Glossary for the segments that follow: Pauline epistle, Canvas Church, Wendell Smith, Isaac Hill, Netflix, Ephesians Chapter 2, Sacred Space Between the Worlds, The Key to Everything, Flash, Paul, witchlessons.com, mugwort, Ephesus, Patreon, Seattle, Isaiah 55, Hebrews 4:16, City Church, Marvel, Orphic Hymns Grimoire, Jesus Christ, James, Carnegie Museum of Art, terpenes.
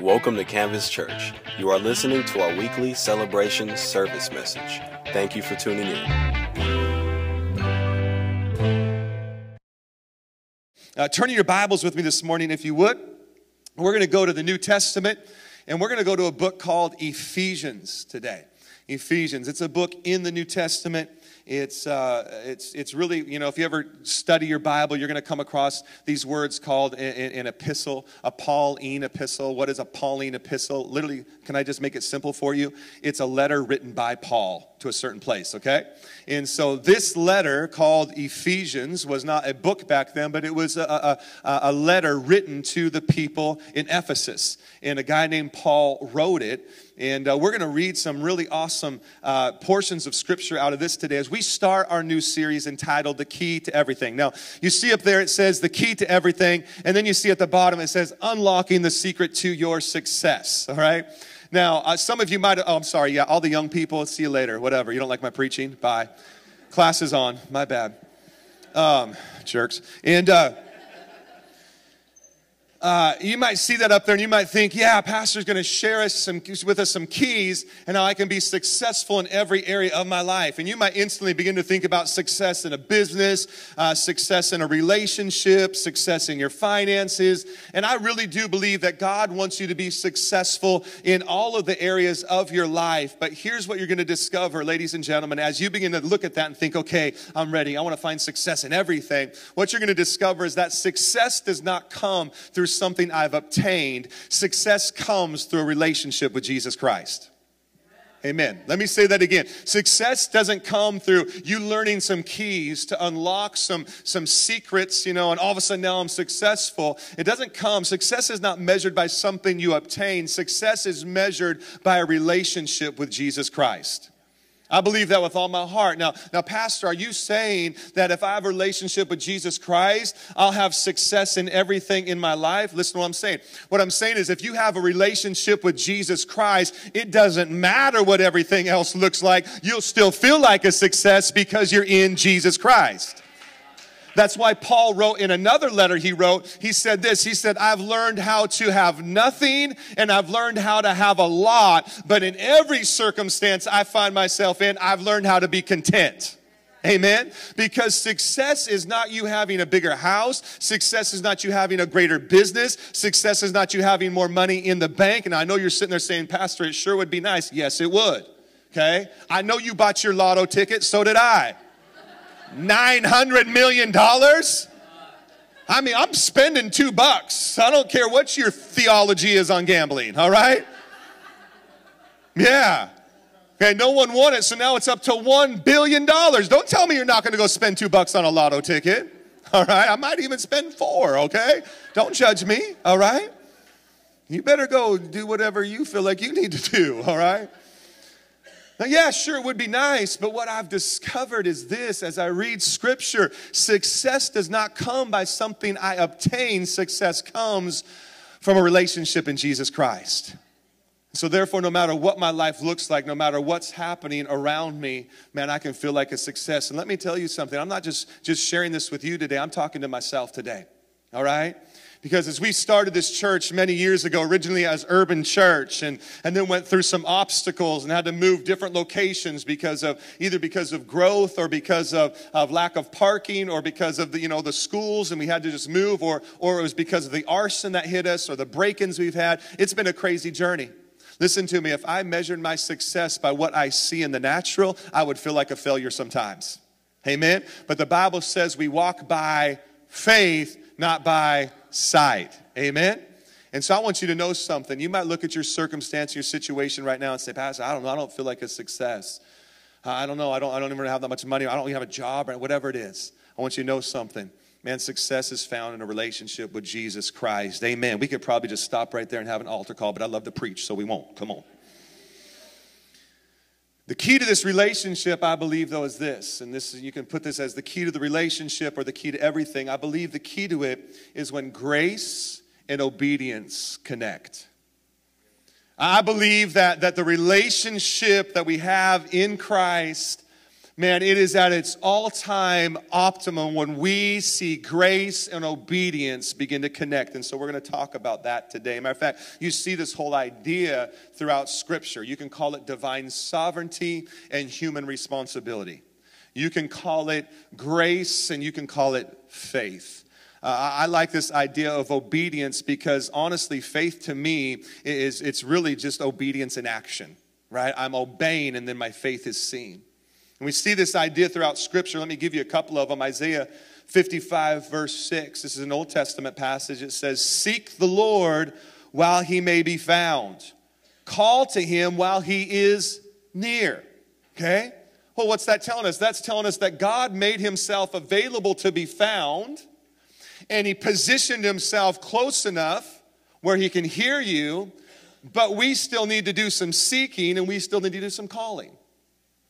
Welcome to Canvas Church. You are listening to our weekly celebration service message. Thank you for tuning in. Turn your Bibles with me this morning, if you would. We're going to go to the New Testament, and we're going to go to a book called Ephesians today. Ephesians. It's a book in the New Testament. It's really, you know, if you ever study your Bible, you're going to come across these words called an epistle, a Pauline epistle. What is a Pauline epistle? Literally, can I just make it simple for you? It's a letter written by Paul to a certain place, okay? And so this letter called Ephesians was not a book back then, but it was a letter written to the people in Ephesus. And a guy named Paul wrote it. And we're going to read some really awesome portions of Scripture out of this today as we start our new series entitled The Key to Everything. Now, you see up there it says The Key to Everything, and then you see at the bottom it says Unlocking the Secret to Your Success, all right? Now, some of you might have, all the young people, see you later, whatever. You don't like my preaching? Bye. Class is on, my bad. Jerks. And you might see that up there and you might think, yeah, pastor's going to share with us some keys and how I can be successful in every area of my life. And you might instantly begin to think about success in a business, success in a relationship, success in your finances. And I really do believe that God wants you to be successful in all of the areas of your life. But here's what you're going to discover, ladies and gentlemen, as you begin to look at that and think, okay, I'm ready. I want to find success in everything. What you're going to discover is that success does not come through something I've obtained. Success comes through a relationship with Jesus Christ. Amen. Let me say that again. Success doesn't come through you learning some keys to unlock some secrets, you know, and all of a sudden now I'm successful. It doesn't come. Success is not measured by something you obtain. Success is measured by a relationship with Jesus Christ. I believe that with all my heart. Now, pastor, are you saying that if I have a relationship with Jesus Christ, I'll have success in everything in my life? Listen to what I'm saying. What I'm saying is if you have a relationship with Jesus Christ, it doesn't matter what everything else looks like. You'll still feel like a success because you're in Jesus Christ. That's why Paul wrote in another letter he wrote, he said this, he said, I've learned how to have nothing and I've learned how to have a lot, but in every circumstance I find myself in, I've learned how to be content. Amen? Because success is not you having a bigger house. Success is not you having a greater business. Success is not you having more money in the bank. And I know you're sitting there saying, pastor, it sure would be nice. Yes, it would. Okay? I know you bought your lotto ticket. So did I. $900 million? I mean, I'm spending $2. I don't care what your theology is on gambling, all right? Yeah. Okay, no one won it, so now it's up to $1 billion. Don't tell me you're not going to go spend $2 on a lotto ticket, all right? I might even spend $4, okay? Don't judge me, all right? You better go do whatever you feel like you need to do, all right? Now, yeah, sure, it would be nice, but what I've discovered is this. As I read Scripture, success does not come by something I obtain. Success comes from a relationship in Jesus Christ. So therefore, no matter what my life looks like, no matter what's happening around me, man, I can feel like a success. And let me tell you something. I'm not just sharing this with you today. I'm talking to myself today, all right? Because as we started this church many years ago, originally as Urban Church, and then went through some obstacles and had to move different locations because of growth or because of lack of parking or because of the schools, and we had to just move, or it was because of the arson that hit us or the break-ins we've had. It's been a crazy journey. Listen to me, if I measured my success by what I see in the natural, I would feel like a failure sometimes. Amen? But the Bible says we walk by faith, not by sight. Amen? And so I want you to know something. You might look at your circumstance, your situation right now and say, pastor, I don't know. I don't feel like a success. I don't know. I don't even have that much money. I don't even have a job or whatever it is. I want you to know something. Man, success is found in a relationship with Jesus Christ. Amen. We could probably just stop right there and have an altar call, but I love to preach, so we won't. Come on. The key to this relationship, I believe, though, is this. And this, you can put this as the key to the relationship or the key to everything. I believe the key to it is when grace and obedience connect. I believe that the relationship that we have in Christ Man, it is at its all-time optimum when we see grace and obedience begin to connect. And so we're going to talk about that today. Matter of fact, you see this whole idea throughout Scripture. You can call it divine sovereignty and human responsibility. You can call it grace and you can call it faith. I like this idea of obedience because, honestly, faith to me is it's really just obedience in action, right? I'm obeying and then my faith is seen. And we see this idea throughout Scripture. Let me give you a couple of them. Isaiah 55, verse 6. This is an Old Testament passage. It says, "Seek the Lord while he may be found. Call to him while he is near." Okay? Well, what's that telling us? That's telling us that God made himself available to be found, and he positioned himself close enough where he can hear you, but we still need to do some seeking and we still need to do some calling.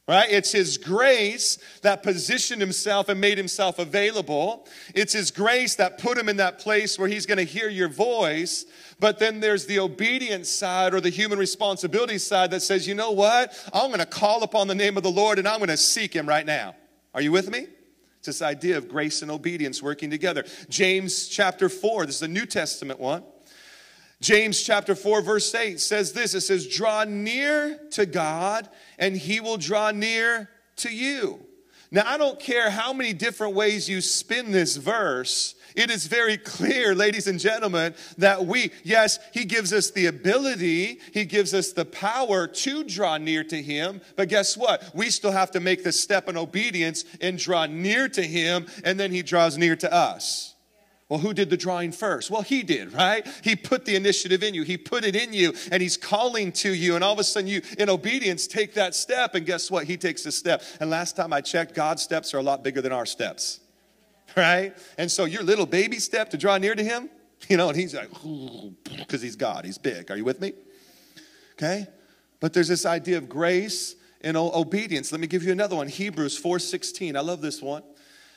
Right? It's his grace that positioned himself and made himself available. It's his grace that put him in that place where he's going to hear your voice. But then there's the obedience side or the human responsibility side that says, you know what? I'm going to call upon the name of the Lord and I'm going to seek him right now. Are you with me? It's this idea of grace and obedience working together. James chapter 4, this is a New Testament one. James chapter 4, verse 8 says this. It says, "Draw near to God, and he will draw near to you." Now, I don't care how many different ways you spin this verse. It is very clear, ladies and gentlemen, that yes, he gives us the ability, he gives us the power to draw near to him, but guess what? We still have to make the step in obedience and draw near to him, and then he draws near to us. Well, who did the drawing first? Well, he did, right? He put the initiative in you. He put it in you, and he's calling to you. And all of a sudden, you, in obedience, take that step. And guess what? He takes a step. And last time I checked, God's steps are a lot bigger than our steps, right? And so your little baby step to draw near to him, you know, and he's like, because he's God. He's big. Are you with me? Okay? But there's this idea of grace and obedience. Let me give you another one, Hebrews 4:16. I love this one.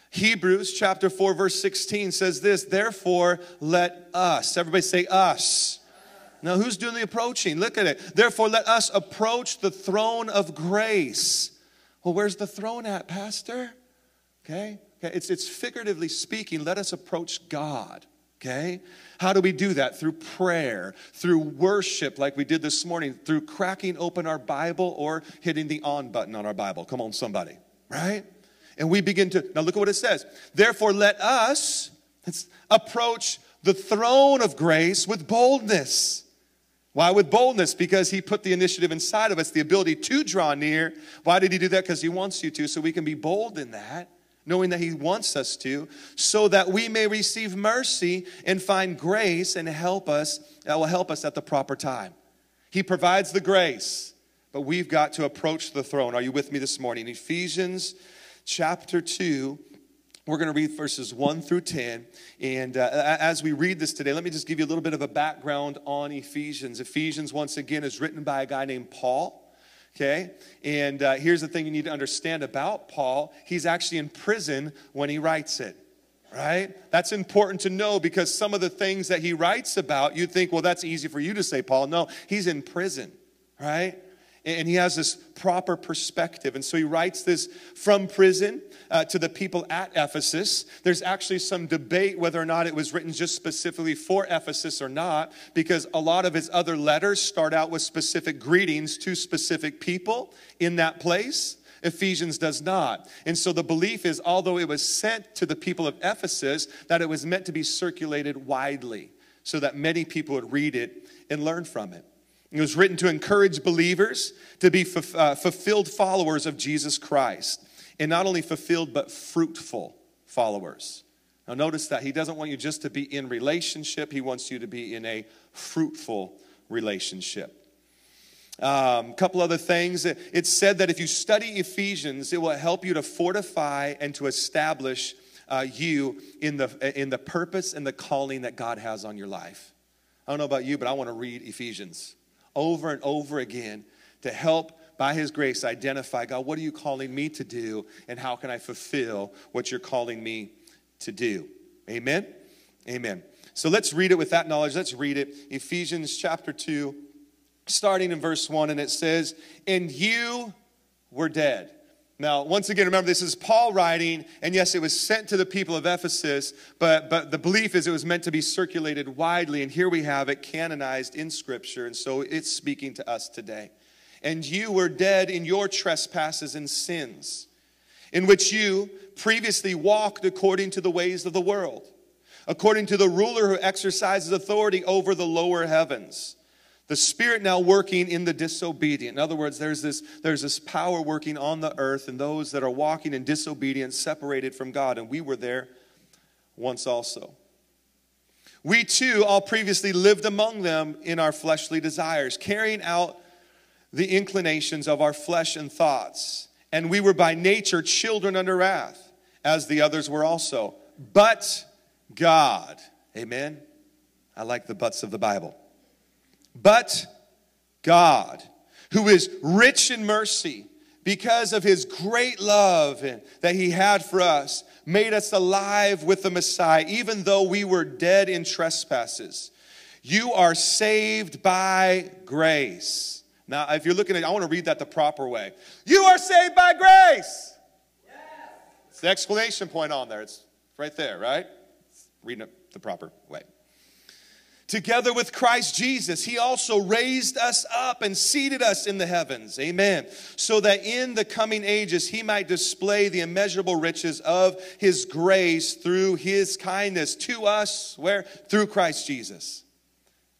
Hebrews chapter 4, verse 16 says this, "Therefore, let us," everybody say us. Now, who's doing the approaching? Look at it. "Therefore, let us approach the throne of grace." Well, where's the throne at, Pastor? Okay, it's figuratively speaking, let us approach God. Okay? How do we do that? Through prayer, through worship like we did this morning, through cracking open our Bible or hitting the on button on our Bible. Come on, somebody. Right? And we begin to, now look at what it says. "Therefore, let us approach the throne of grace with boldness." Why with boldness? Because he put the initiative inside of us, the ability to draw near. Why did he do that? Because he wants you to, so we can be bold in that, knowing that he wants us to, so that we may receive mercy and find grace and help us, that will help us at the proper time. He provides the grace, but we've got to approach the throne. Are you with me this morning? Ephesians Chapter 2, we're going to read verses 1 through 10, and as we read this today, let me just give you a little bit of a background on Ephesians. Ephesians, once again, is written by a guy named Paul, okay? And here's the thing you need to understand about Paul. He's actually in prison when he writes it, right? That's important to know because some of the things that he writes about, you think, well, that's easy for you to say, Paul. No, he's in prison, right? And he has this proper perspective. And so he writes this from prison to the people at Ephesus. There's actually some debate whether or not it was written just specifically for Ephesus or not, because a lot of his other letters start out with specific greetings to specific people in that place. Ephesians does not. And so the belief is, although it was sent to the people of Ephesus, that it was meant to be circulated widely so that many people would read it and learn from it. It was written to encourage believers to be fulfilled followers of Jesus Christ. And not only fulfilled, but fruitful followers. Now notice that he doesn't want you just to be in relationship. He wants you to be in a fruitful relationship. A couple other things. It's said that if you study Ephesians, it will help you to fortify and to establish you in the purpose and the calling that God has on your life. I don't know about you, but I want to read Ephesians over and over again to help, by his grace, identify, God, what are you calling me to do, and how can I fulfill what you're calling me to do? Amen? Amen. So let's read it with that knowledge. Let's read it. Ephesians chapter 2, starting in verse 1, and it says, "And you were dead Now, once again, remember, this is Paul writing, and yes, it was sent to the people of Ephesus, but the belief is it was meant to be circulated widely, and here we have it canonized in Scripture, and so it's speaking to us today. And you were dead in your trespasses and sins, in which you previously walked according to the ways of the world, according to the ruler who exercises authority over the lower heavens. The Spirit now working in the disobedient. In other words, there's this power working on the earth and those that are walking in disobedience, separated from God. And we were there once also. We too all previously lived among them in our fleshly desires, carrying out the inclinations of our flesh and thoughts. And we were by nature children under wrath, as the others were also. But God, amen? I like the buts of the Bible. But God, who is rich in mercy, because of his great love that he had for us, made us alive with the Messiah, even though we were dead in trespasses. You are saved by grace. Now, if you're looking at it, I want to read that the proper way. You are saved by grace. Yes. It's the exclamation point on there. It's right there, right? It's reading it the proper way. Together with Christ Jesus, he also raised us up and seated us in the heavens, amen, so that in the coming ages he might display the immeasurable riches of his grace through his kindness to us, where? Through Christ Jesus.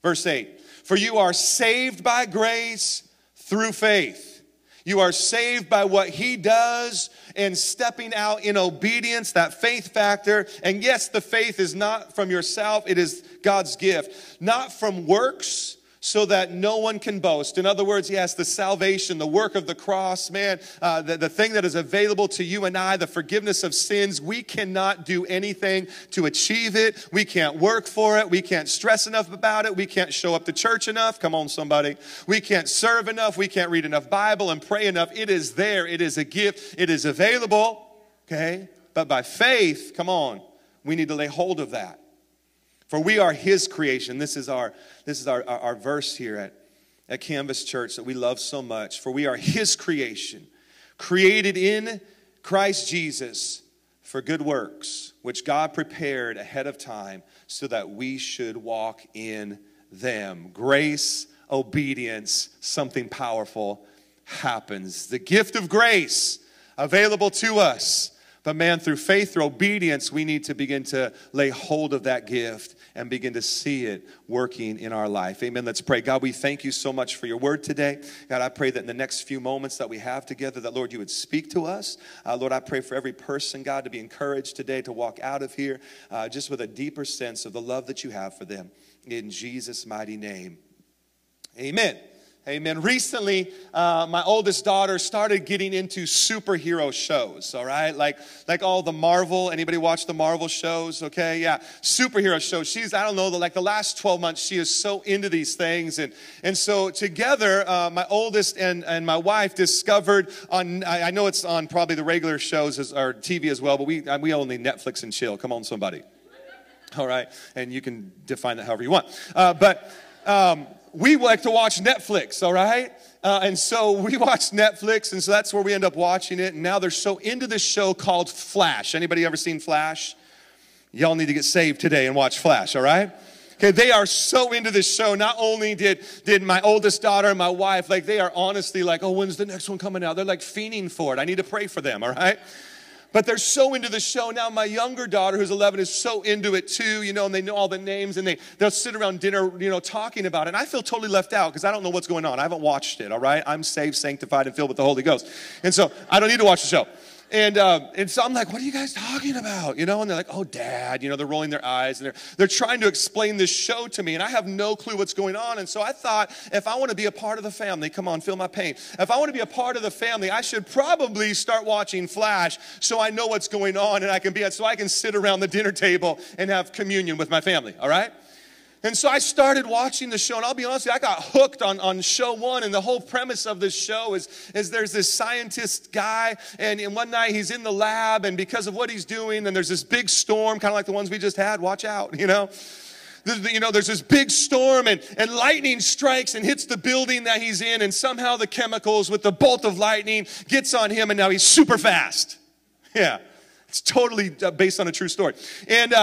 Verse 8, for you are saved by grace through faith. You are saved by what he does and stepping out in obedience, that faith factor. And yes, the faith is not from yourself, it is God's gift, not from works, so that no one can boast. In other words, yes, the salvation, the work of the cross, man, the thing that is available to you and I, the forgiveness of sins, we cannot do anything to achieve it. We can't work for it. We can't stress enough about it. We can't show up to church enough. Come on, somebody. We can't serve enough. We can't read enough Bible and pray enough. It is there. It is a gift. It is available, okay? But by faith, come on, we need to lay hold of that. For we are his creation. This is our verse here at Canvas Church that we love so much. For we are his creation, created in Christ Jesus for good works, which God prepared ahead of time so that we should walk in them. Grace, obedience, something powerful happens. The gift of grace available to us. But man, through faith, through obedience, we need to begin to lay hold of that gift and begin to see it working in our life. Amen. Let's pray. God, we thank you so much for your word today. God, I pray that in the next few moments that we have together, that, Lord, you would speak to us. Lord, I pray for every person, God, to be encouraged today to walk out of here just with a deeper sense of the love that you have for them. In Jesus' mighty name, amen. Amen. Recently, my oldest daughter started getting into superhero shows, all right? Like all the Marvel. Anybody watch the Marvel shows? Okay, yeah. Superhero shows. She's, I don't know, like the last 12 months, she is so into these things. And so together, my oldest and my wife discovered on, I know it's on probably the regular shows or TV as well, but we only Netflix and chill. Come on, somebody. All right? And you can define that however you want. We like to watch Netflix, all right? And so we watch Netflix, and so that's where we end up watching it. And now they're so into this show called Flash. Anybody ever seen Flash? Y'all need to get saved today and watch Flash, all right? Okay, they are so into this show. Not only did my oldest daughter and my wife, like they are honestly like, oh, when's the next one coming out? They're like fiending for it. I need to pray for them, all right? But they're so into the show. Now my younger daughter, who's 11, is so into it too, you know, and they know all the names, and they'll sit around dinner, you know, talking about it. And I feel totally left out because I don't know what's going on. I haven't watched it, all right? I'm saved, sanctified, and filled with the Holy Ghost. And so I don't need to watch the show. And so I'm like, what are you guys talking about? You know, and they're like, oh, Dad, you know, they're rolling their eyes, and they're trying to explain this show to me, and I have no clue what's going on. And so I thought, if I want to be a part of the family, come on, feel my pain. If I want to be a part of the family, I should probably start watching Flash so I know what's going on, and I can sit around the dinner table and have communion with my family, all right? And so I started watching the show, and I'll be honest with you, I got hooked on show one, and the whole premise of this show is there's this scientist guy, and one night he's in the lab, and because of what he's doing, and there's this big storm, kind of like the ones we just had, watch out, you know. you know, there's this big storm and lightning strikes and hits the building that he's in, and somehow the chemicals with the bolt of lightning gets on him, and now he's super fast. Yeah, it's totally based on a true story. And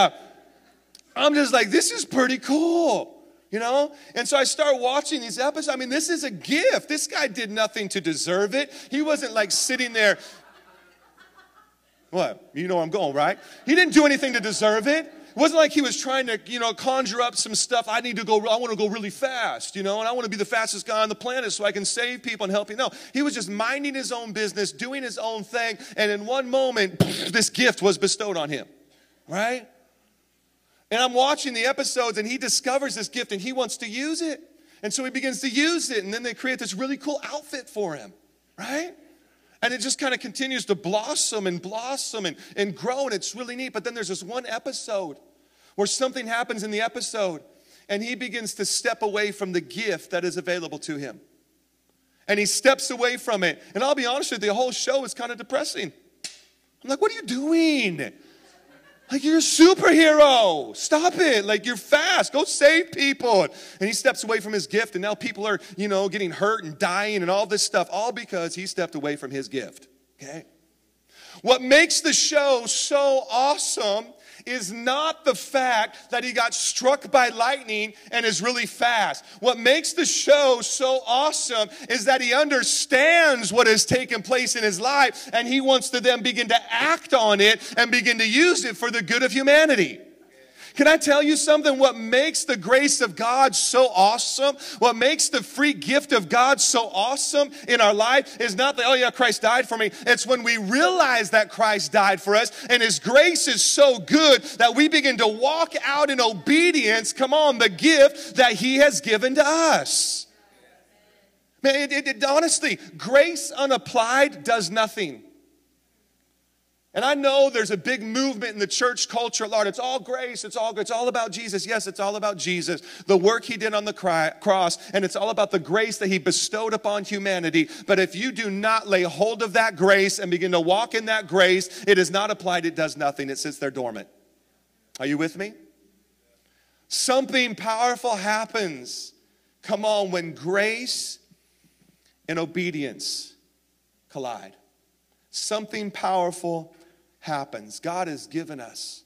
I'm just like, this is pretty cool, you know? And so I start watching these episodes. I mean, this is a gift. This guy did nothing to deserve it. He wasn't like sitting there. What? You know where I'm going, right? He didn't do anything to deserve it. It wasn't like he was trying to, you know, conjure up some stuff. I want to go really fast, you know, and I want to be the fastest guy on the planet so I can save people and help you. No, he was just minding his own business, doing his own thing, and in one moment, this gift was bestowed on him, right? And I'm watching the episodes, and he discovers this gift, and he wants to use it. And so he begins to use it, and then they create this really cool outfit for him, right? And it just kind of continues to blossom and grow, and it's really neat. But then there's this one episode where something happens in the episode, and he begins to step away from the gift that is available to him. And he steps away from it. And I'll be honest with you, the whole show is kind of depressing. I'm like, what are you doing? Like, you're a superhero. Stop it. Like, you're fast. Go save people. And he steps away from his gift, and now people are, you know, getting hurt and dying and all this stuff, all because he stepped away from his gift, okay? What makes the show so awesome is not the fact that he got struck by lightning and is really fast. What makes the show so awesome is that he understands what has taken place in his life, and he wants to then begin to act on it and begin to use it for the good of humanity. Can I tell you something? What makes the grace of God so awesome, what makes the free gift of God so awesome in our life is not that, oh yeah, Christ died for me. It's when we realize that Christ died for us, and his grace is so good that we begin to walk out in obedience, come on, the gift that he has given to us. Man, honestly, grace unapplied does nothing. And I know there's a big movement in the church culture, Lord, it's all grace, it's all good, it's all about Jesus. Yes, it's all about Jesus, the work he did on the cross, and it's all about the grace that he bestowed upon humanity. But if you do not lay hold of that grace and begin to walk in that grace, it is not applied, it does nothing, it sits there dormant. Are you with me? Something powerful happens, come on, when grace and obedience collide. Something powerful happens. God has given us,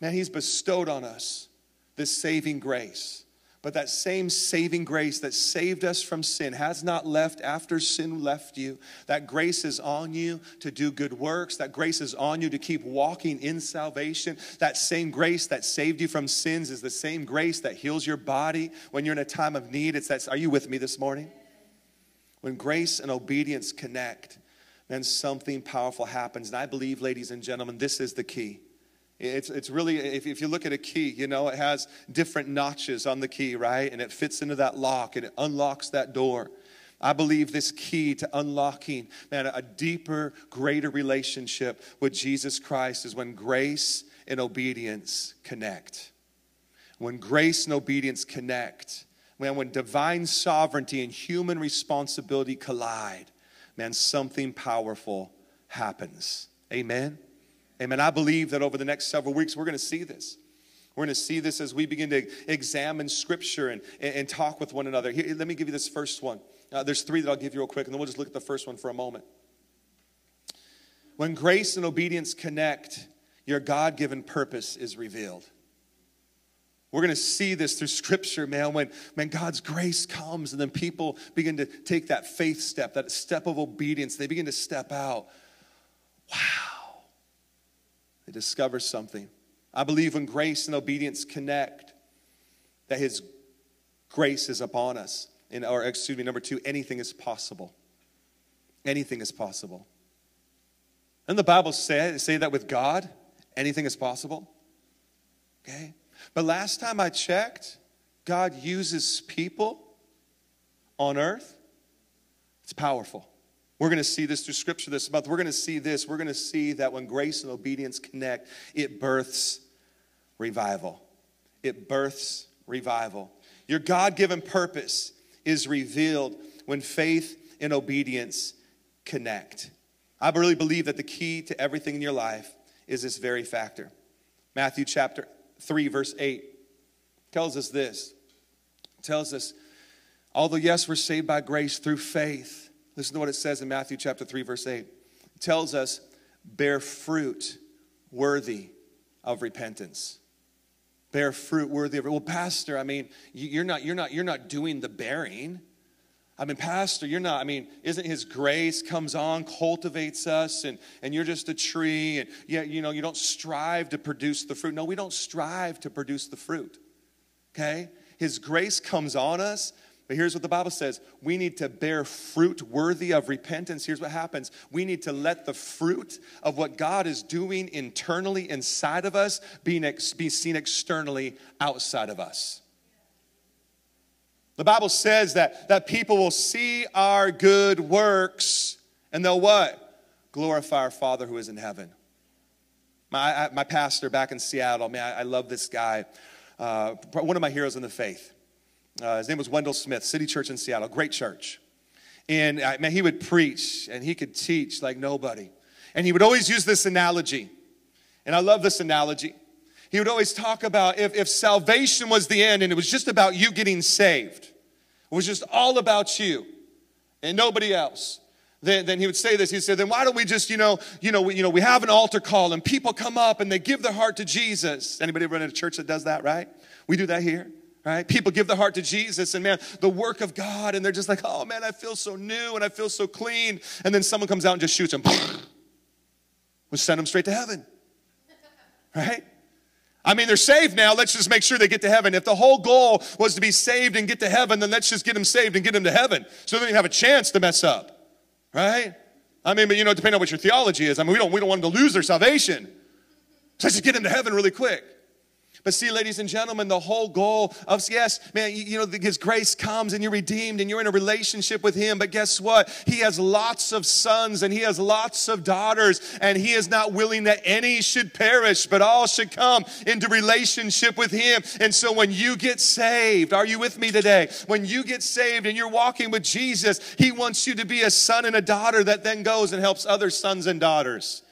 man, he's bestowed on us this saving grace. But that same saving grace that saved us from sin has not left after sin left you. That grace is on you to do good works. That grace is on you to keep walking in salvation. That same grace that saved you from sins is the same grace that heals your body when you're in a time of need. It's that, are you with me this morning? When grace and obedience connect, then something powerful happens. And I believe, ladies and gentlemen, this is the key. It's really, if you look at a key, you know, it has different notches on the key, right? And it fits into that lock, and it unlocks that door. I believe this key to unlocking, man, a deeper, greater relationship with Jesus Christ is when grace and obedience connect. When grace and obedience connect, man, when divine sovereignty and human responsibility collide, man, something powerful happens. Amen? Amen. I believe that over the next several weeks, we're going to see this. We're going to see this as we begin to examine Scripture and talk with one another. Here, let me give you this first one. There's three that I'll give you real quick, and then we'll just look at the first one for a moment. When grace and obedience connect, your God-given purpose is revealed. We're going to see this through Scripture, man, when God's grace comes and then people begin to take that faith step, that step of obedience. They begin to step out. Wow. They discover something. I believe when grace and obedience connect, that his grace is upon us. Number two, anything is possible. Anything is possible. And the Bible say that with God, anything is possible. Okay? But last time I checked, God uses people on earth. It's powerful. We're going to see this through Scripture this month. We're going to see this. We're going to see that when grace and obedience connect, it births revival. It births revival. Your God-given purpose is revealed when faith and obedience connect. I really believe that the key to everything in your life is this very factor. Matthew chapter 3, verse 8 tells us this. It tells us, although, yes, we're saved by grace through faith. Listen to what it says in Matthew chapter 3, verse 8. It tells us, bear fruit worthy of repentance. Bear fruit worthy of, well, pastor, I mean, you're not doing the bearing. I mean, pastor, you're not, I mean, isn't his grace comes on, cultivates us, and you're just a tree, and yet, you know, you don't strive to produce the fruit. No, we don't strive to produce the fruit, okay? His grace comes on us, but here's what the Bible says. We need to bear fruit worthy of repentance. Here's what happens. We need to let the fruit of what God is doing internally inside of us be seen externally outside of us. The Bible says that people will see our good works and they'll what? Glorify our Father who is in heaven. My pastor back in Seattle, man, I love this guy. One of my heroes in the faith. His name was Wendell Smith, City Church in Seattle, great church. And, man, he would preach and he could teach like nobody. And he would always use this analogy. And I love this analogy. He would always talk about if salvation was the end and it was just about you getting saved, it was just all about you and nobody else, then he would say this. He said, then why don't we just, we have an altar call and people come up and they give their heart to Jesus. Anybody ever in a church that does that, right? We do that here. Right? People give their heart to Jesus and, man, the work of God, and they're just like, oh, man, I feel so new and I feel so clean. And then someone comes out and just shoots them. We'll send them straight to heaven. Right? I mean, they're saved now. Let's just make sure they get to heaven. If the whole goal was to be saved and get to heaven, then let's just get them saved and get them to heaven. So they don't have a chance to mess up. Right? I mean, but, depending on what your theology is, I mean, we don't want them to lose their salvation. So let's just get them to heaven really quick. But see, ladies and gentlemen, the whole goal of, yes, man, his grace comes and you're redeemed and you're in a relationship with him. But guess what? He has lots of sons and he has lots of daughters, and he is not willing that any should perish, but all should come into relationship with him. And so when you get saved, are you with me today? When you get saved and you're walking with Jesus, he wants you to be a son and a daughter that then goes and helps other sons and daughters.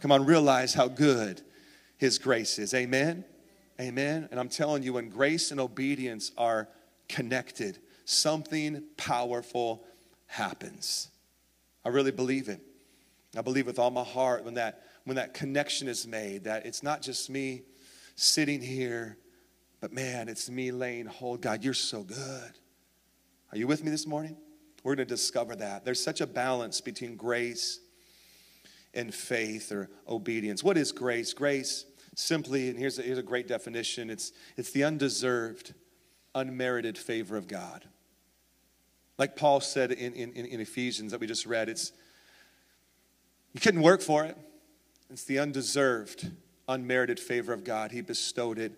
Come on, realize how good his grace is. Amen. Amen. And I'm telling you, when grace and obedience are connected, something powerful happens. I really believe it. I believe with all my heart when that connection is made, that it's not just me sitting here, but, man, it's me laying hold. God, you're so good. Are you with me this morning? We're going to discover that. There's such a balance between grace and faith or obedience. What is grace? Grace simply, and here's a great definition, it's the undeserved, unmerited favor of God. Like Paul said in Ephesians that we just read, you couldn't work for it. It's the undeserved, unmerited favor of God. He bestowed it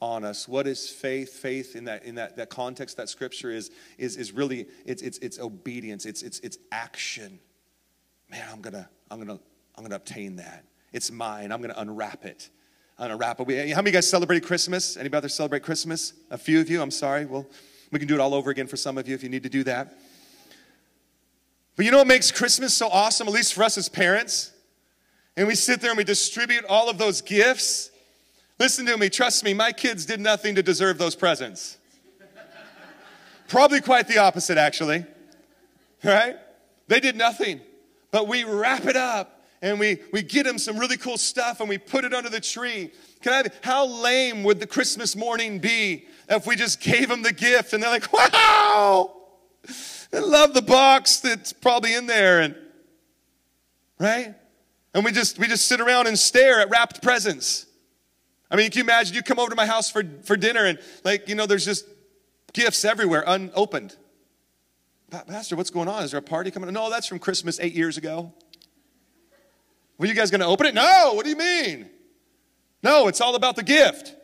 on us. What is faith? Faith in that context, that scripture is really it's obedience. It's action. Man, I'm gonna obtain that. It's mine. I'm gonna unwrap it. How many of you guys celebrated Christmas? Anybody out there celebrate Christmas? A few of you, I'm sorry. Well, we can do it all over again for some of you if you need to do that. But you know what makes Christmas so awesome, at least for us as parents? And we sit there and we distribute all of those gifts. Listen to me, trust me, my kids did nothing to deserve those presents. Probably quite the opposite, actually. Right? They did nothing. But we wrap it up. And we get them some really cool stuff and we put it under the tree. How lame would the Christmas morning be if we just gave them the gift and they're like, wow, I love the box that's probably in there, and right? And we just sit around and stare at wrapped presents. I mean, can you imagine you come over to my house for dinner and, like, there's just gifts everywhere unopened. Pastor, what's going on? Is there a party coming? No, that's from Christmas 8 years ago. Were you guys going to open it? No, what do you mean? No, it's all about the gift.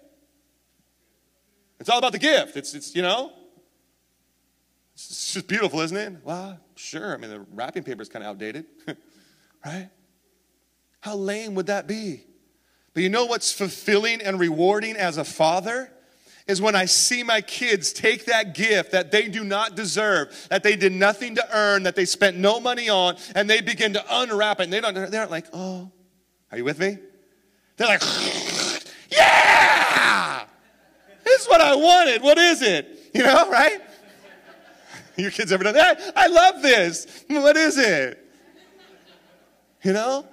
It's all about the gift. It's just beautiful, isn't it? Well, sure. I mean, the wrapping paper is kind of outdated, right? How lame would that be? But you know what's fulfilling and rewarding as a father is when I see my kids take that gift that they do not deserve, that they did nothing to earn, that they spent no money on, and they begin to unwrap it. And they aren't like, oh, are you with me? They're like, yeah, is what I wanted. What is it? You know, right? Your kids ever done that? I love this. What is it? You know?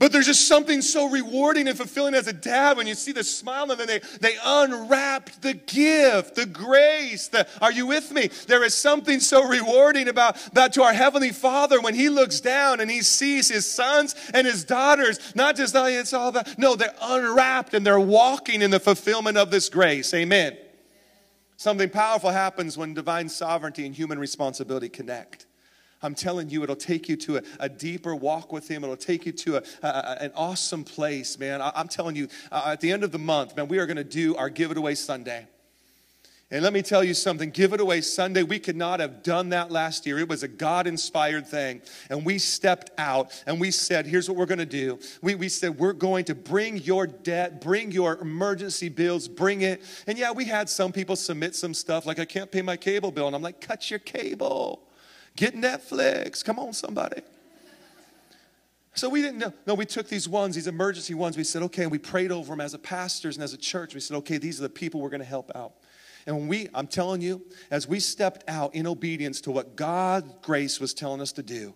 But there's just something so rewarding and fulfilling as a dad when you see the smile and then they unwrapped the gift, the grace. Are you with me? There is something so rewarding about to our Heavenly Father when He looks down and He sees His sons and His daughters. Not just, oh, it's all about, no, they're unwrapped and they're walking in the fulfillment of this grace. Amen. Something powerful happens when divine sovereignty and human responsibility connect. I'm telling you, it'll take you to a deeper walk with Him. It'll take you to an awesome place, man. I'm telling you, at the end of the month, man, we are going to do our Give It Away Sunday. And let me tell you something, Give It Away Sunday, we could not have done that last year. It was a God-inspired thing. And we stepped out and we said, here's what we're going to do. We said, we're going to bring your debt, bring your emergency bills, bring it. And yeah, we had some people submit some stuff, like I can't pay my cable bill. And I'm like, cut your cable. Get Netflix. Come on, somebody. So we didn't know. No, we took these ones, these emergency ones. We said, okay, and we prayed over them as a pastors and as a church. We said, okay, these are the people we're going to help out. And I'm telling you, as we stepped out in obedience to what God's grace was telling us to do,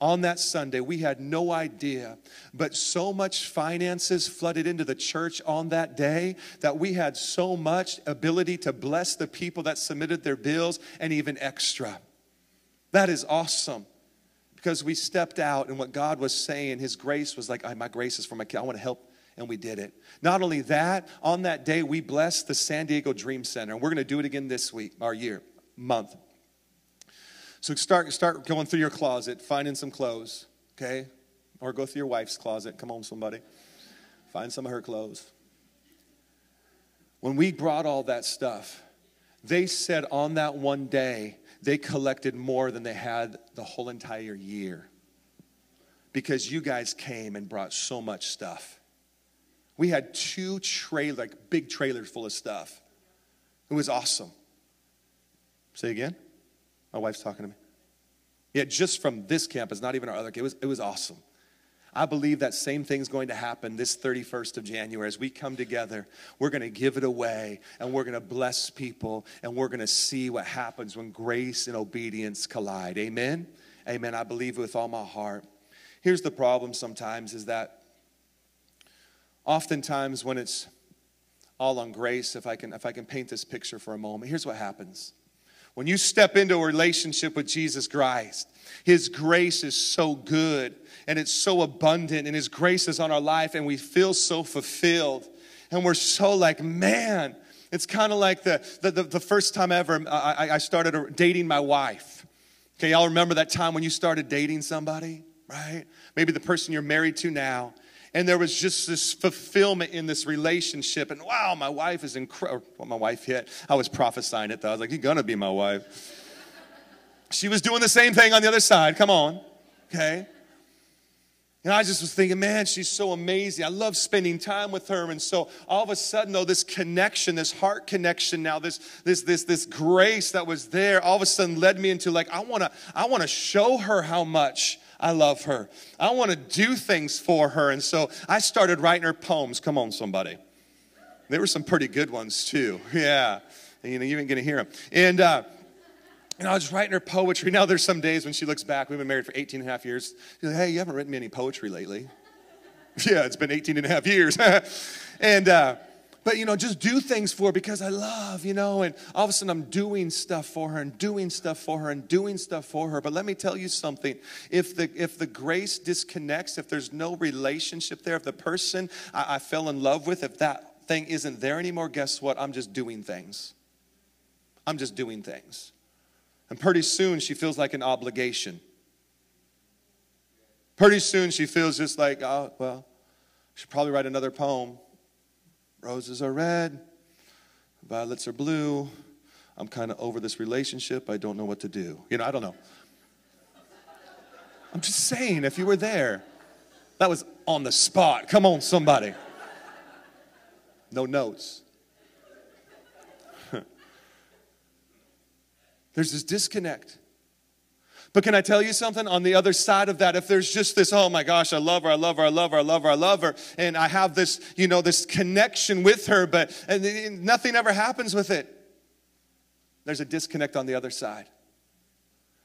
on that Sunday, we had no idea, but so much finances flooded into the church on that day that we had so much ability to bless the people that submitted their bills and even extra. That is awesome because we stepped out and what God was saying, His grace was like, my grace is for my kid. I want to help. And we did it. Not only that, on that day, we blessed the San Diego Dream Center. And we're going to do it again this week, our year, month. So start going through your closet, finding some clothes, okay? Or go through your wife's closet. Come on, somebody. Find some of her clothes. When we brought all that stuff, they said on that one day, they collected more than they had the whole entire year. Because you guys came and brought so much stuff. We had two trailers, like big trailers full of stuff. It was awesome. Say again? My wife's talking to me. Yeah, just from this campus, not even our other campus. It was awesome. I believe that same thing's going to happen this 31st of January. As we come together, we're going to give it away, and we're going to bless people, and we're going to see what happens when grace and obedience collide. Amen? Amen. I believe with all my heart. Here's the problem sometimes is that oftentimes when it's all on grace, if I can paint this picture for a moment, here's what happens. When you step into a relationship with Jesus Christ, His grace is so good and it's so abundant and His grace is on our life and we feel so fulfilled and we're so like, man, it's kind of like the first time ever I started dating my wife. Okay, y'all remember that time when you started dating somebody, right? Maybe the person you're married to now. And there was just this fulfillment in this relationship. And wow, my wife is incredible. Well, my wife hit. I was prophesying it, though. I was like, you're going to be my wife. She was doing the same thing on the other side. Come on. Okay. And I just was thinking, man, she's so amazing. I love spending time with her. And so all of a sudden, though, this connection, this heart connection now, this grace that was there, all of a sudden led me into like, I want to show her how much I love her. I want to do things for her. And so I started writing her poems. Come on, somebody. There were some pretty good ones, too. Yeah. And, you know, you ain't going to hear them. And I was writing her poetry. Now there's some days when she looks back. We've been married for 18 and a half years. She's like, hey, you haven't written me any poetry lately. Yeah, it's been 18 and a half years. But, you know, just do things for her because I love, you know. And all of a sudden I'm doing stuff for her and doing stuff for her and doing stuff for her. But let me tell you something. If the grace disconnects, if there's no relationship there, if the person I fell in love with, if that thing isn't there anymore, guess what? I'm just doing things. I'm just doing things. And pretty soon she feels like an obligation. Pretty soon she feels just like, oh, well, I should probably write another poem. Roses are red, violets are blue. I'm kind of over this relationship. I don't know what to do. You know, I don't know. I'm just saying, if you were there, that was on the spot. Come on, somebody. No notes. There's this disconnect. But can I tell you something? On the other side of that, if there's just this, oh my gosh, I love her, I love her, I love her, I love her, I love her, and I have this, you know, this connection with her, but and nothing ever happens with it, there's a disconnect on the other side.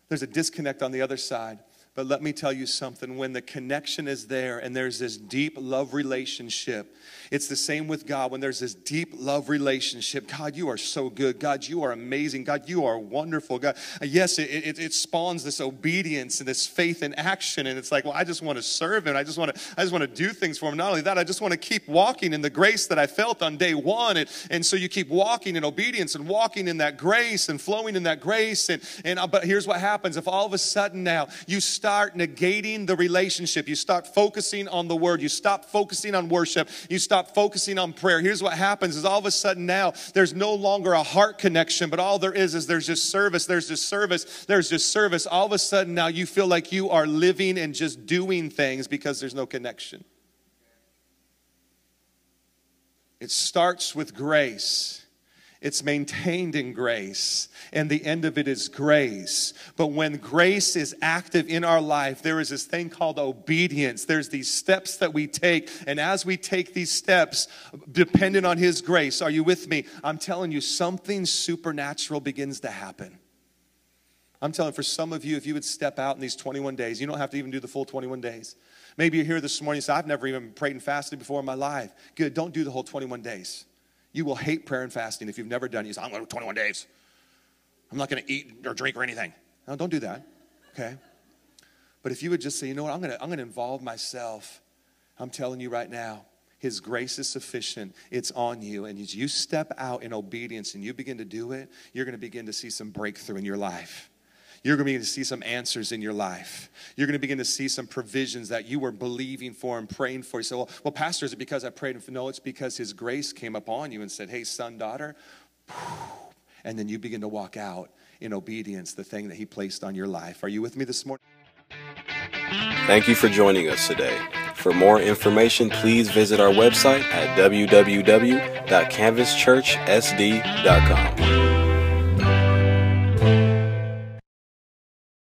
There's a disconnect on the other side. But let me tell you something, when the connection is there and there's this deep love relationship, it's the same with God. When there's this deep love relationship, God, you are so good. God, you are amazing. God, you are wonderful. God, yes, it spawns this obedience and this faith in action. And it's like, well, I just want to serve him. I just want to do things for him. Not only that, I just want to keep walking in the grace that I felt on day one. And so you keep walking in obedience and walking in that grace and flowing in that grace. But here's what happens. If all of a sudden now you start negating the relationship. You start focusing on the word. You stop focusing on worship. You stop focusing on prayer. Here's what happens is all of a sudden now there's no longer a heart connection, but all there is there's just service. There's just service. There's just service. All of a sudden now you feel like you are living and just doing things because there's no connection. It starts with grace. It's maintained in grace, and the end of it is grace. But when grace is active in our life, there is this thing called obedience. There's these steps that we take, and as we take these steps, dependent on his grace, are you with me? I'm telling you, something supernatural begins to happen. I'm telling for some of you, if you would step out in these 21 days, you don't have to even do the full 21 days. Maybe you're here this morning and say, I've never even prayed and fasted before in my life. Good, don't do the whole 21 days. You will hate prayer and fasting if you've never done it. You say, I'm going to 21 days. I'm not going to eat or drink or anything. No, don't do that, okay? But if you would just say, you know what, I'm going to involve myself. I'm telling you right now, his grace is sufficient. It's on you. And as you step out in obedience and you begin to do it, you're going to begin to see some breakthrough in your life. You're going to begin to see some answers in your life. You're going to begin to see some provisions that you were believing for and praying for. You say, well, pastor, is it because I prayed? No, it's because his grace came upon you and said, hey, son, daughter. And then you begin to walk out in obedience, the thing that he placed on your life. Are you with me this morning? Thank you for joining us today. For more information, please visit our website at www.canvaschurchsd.com.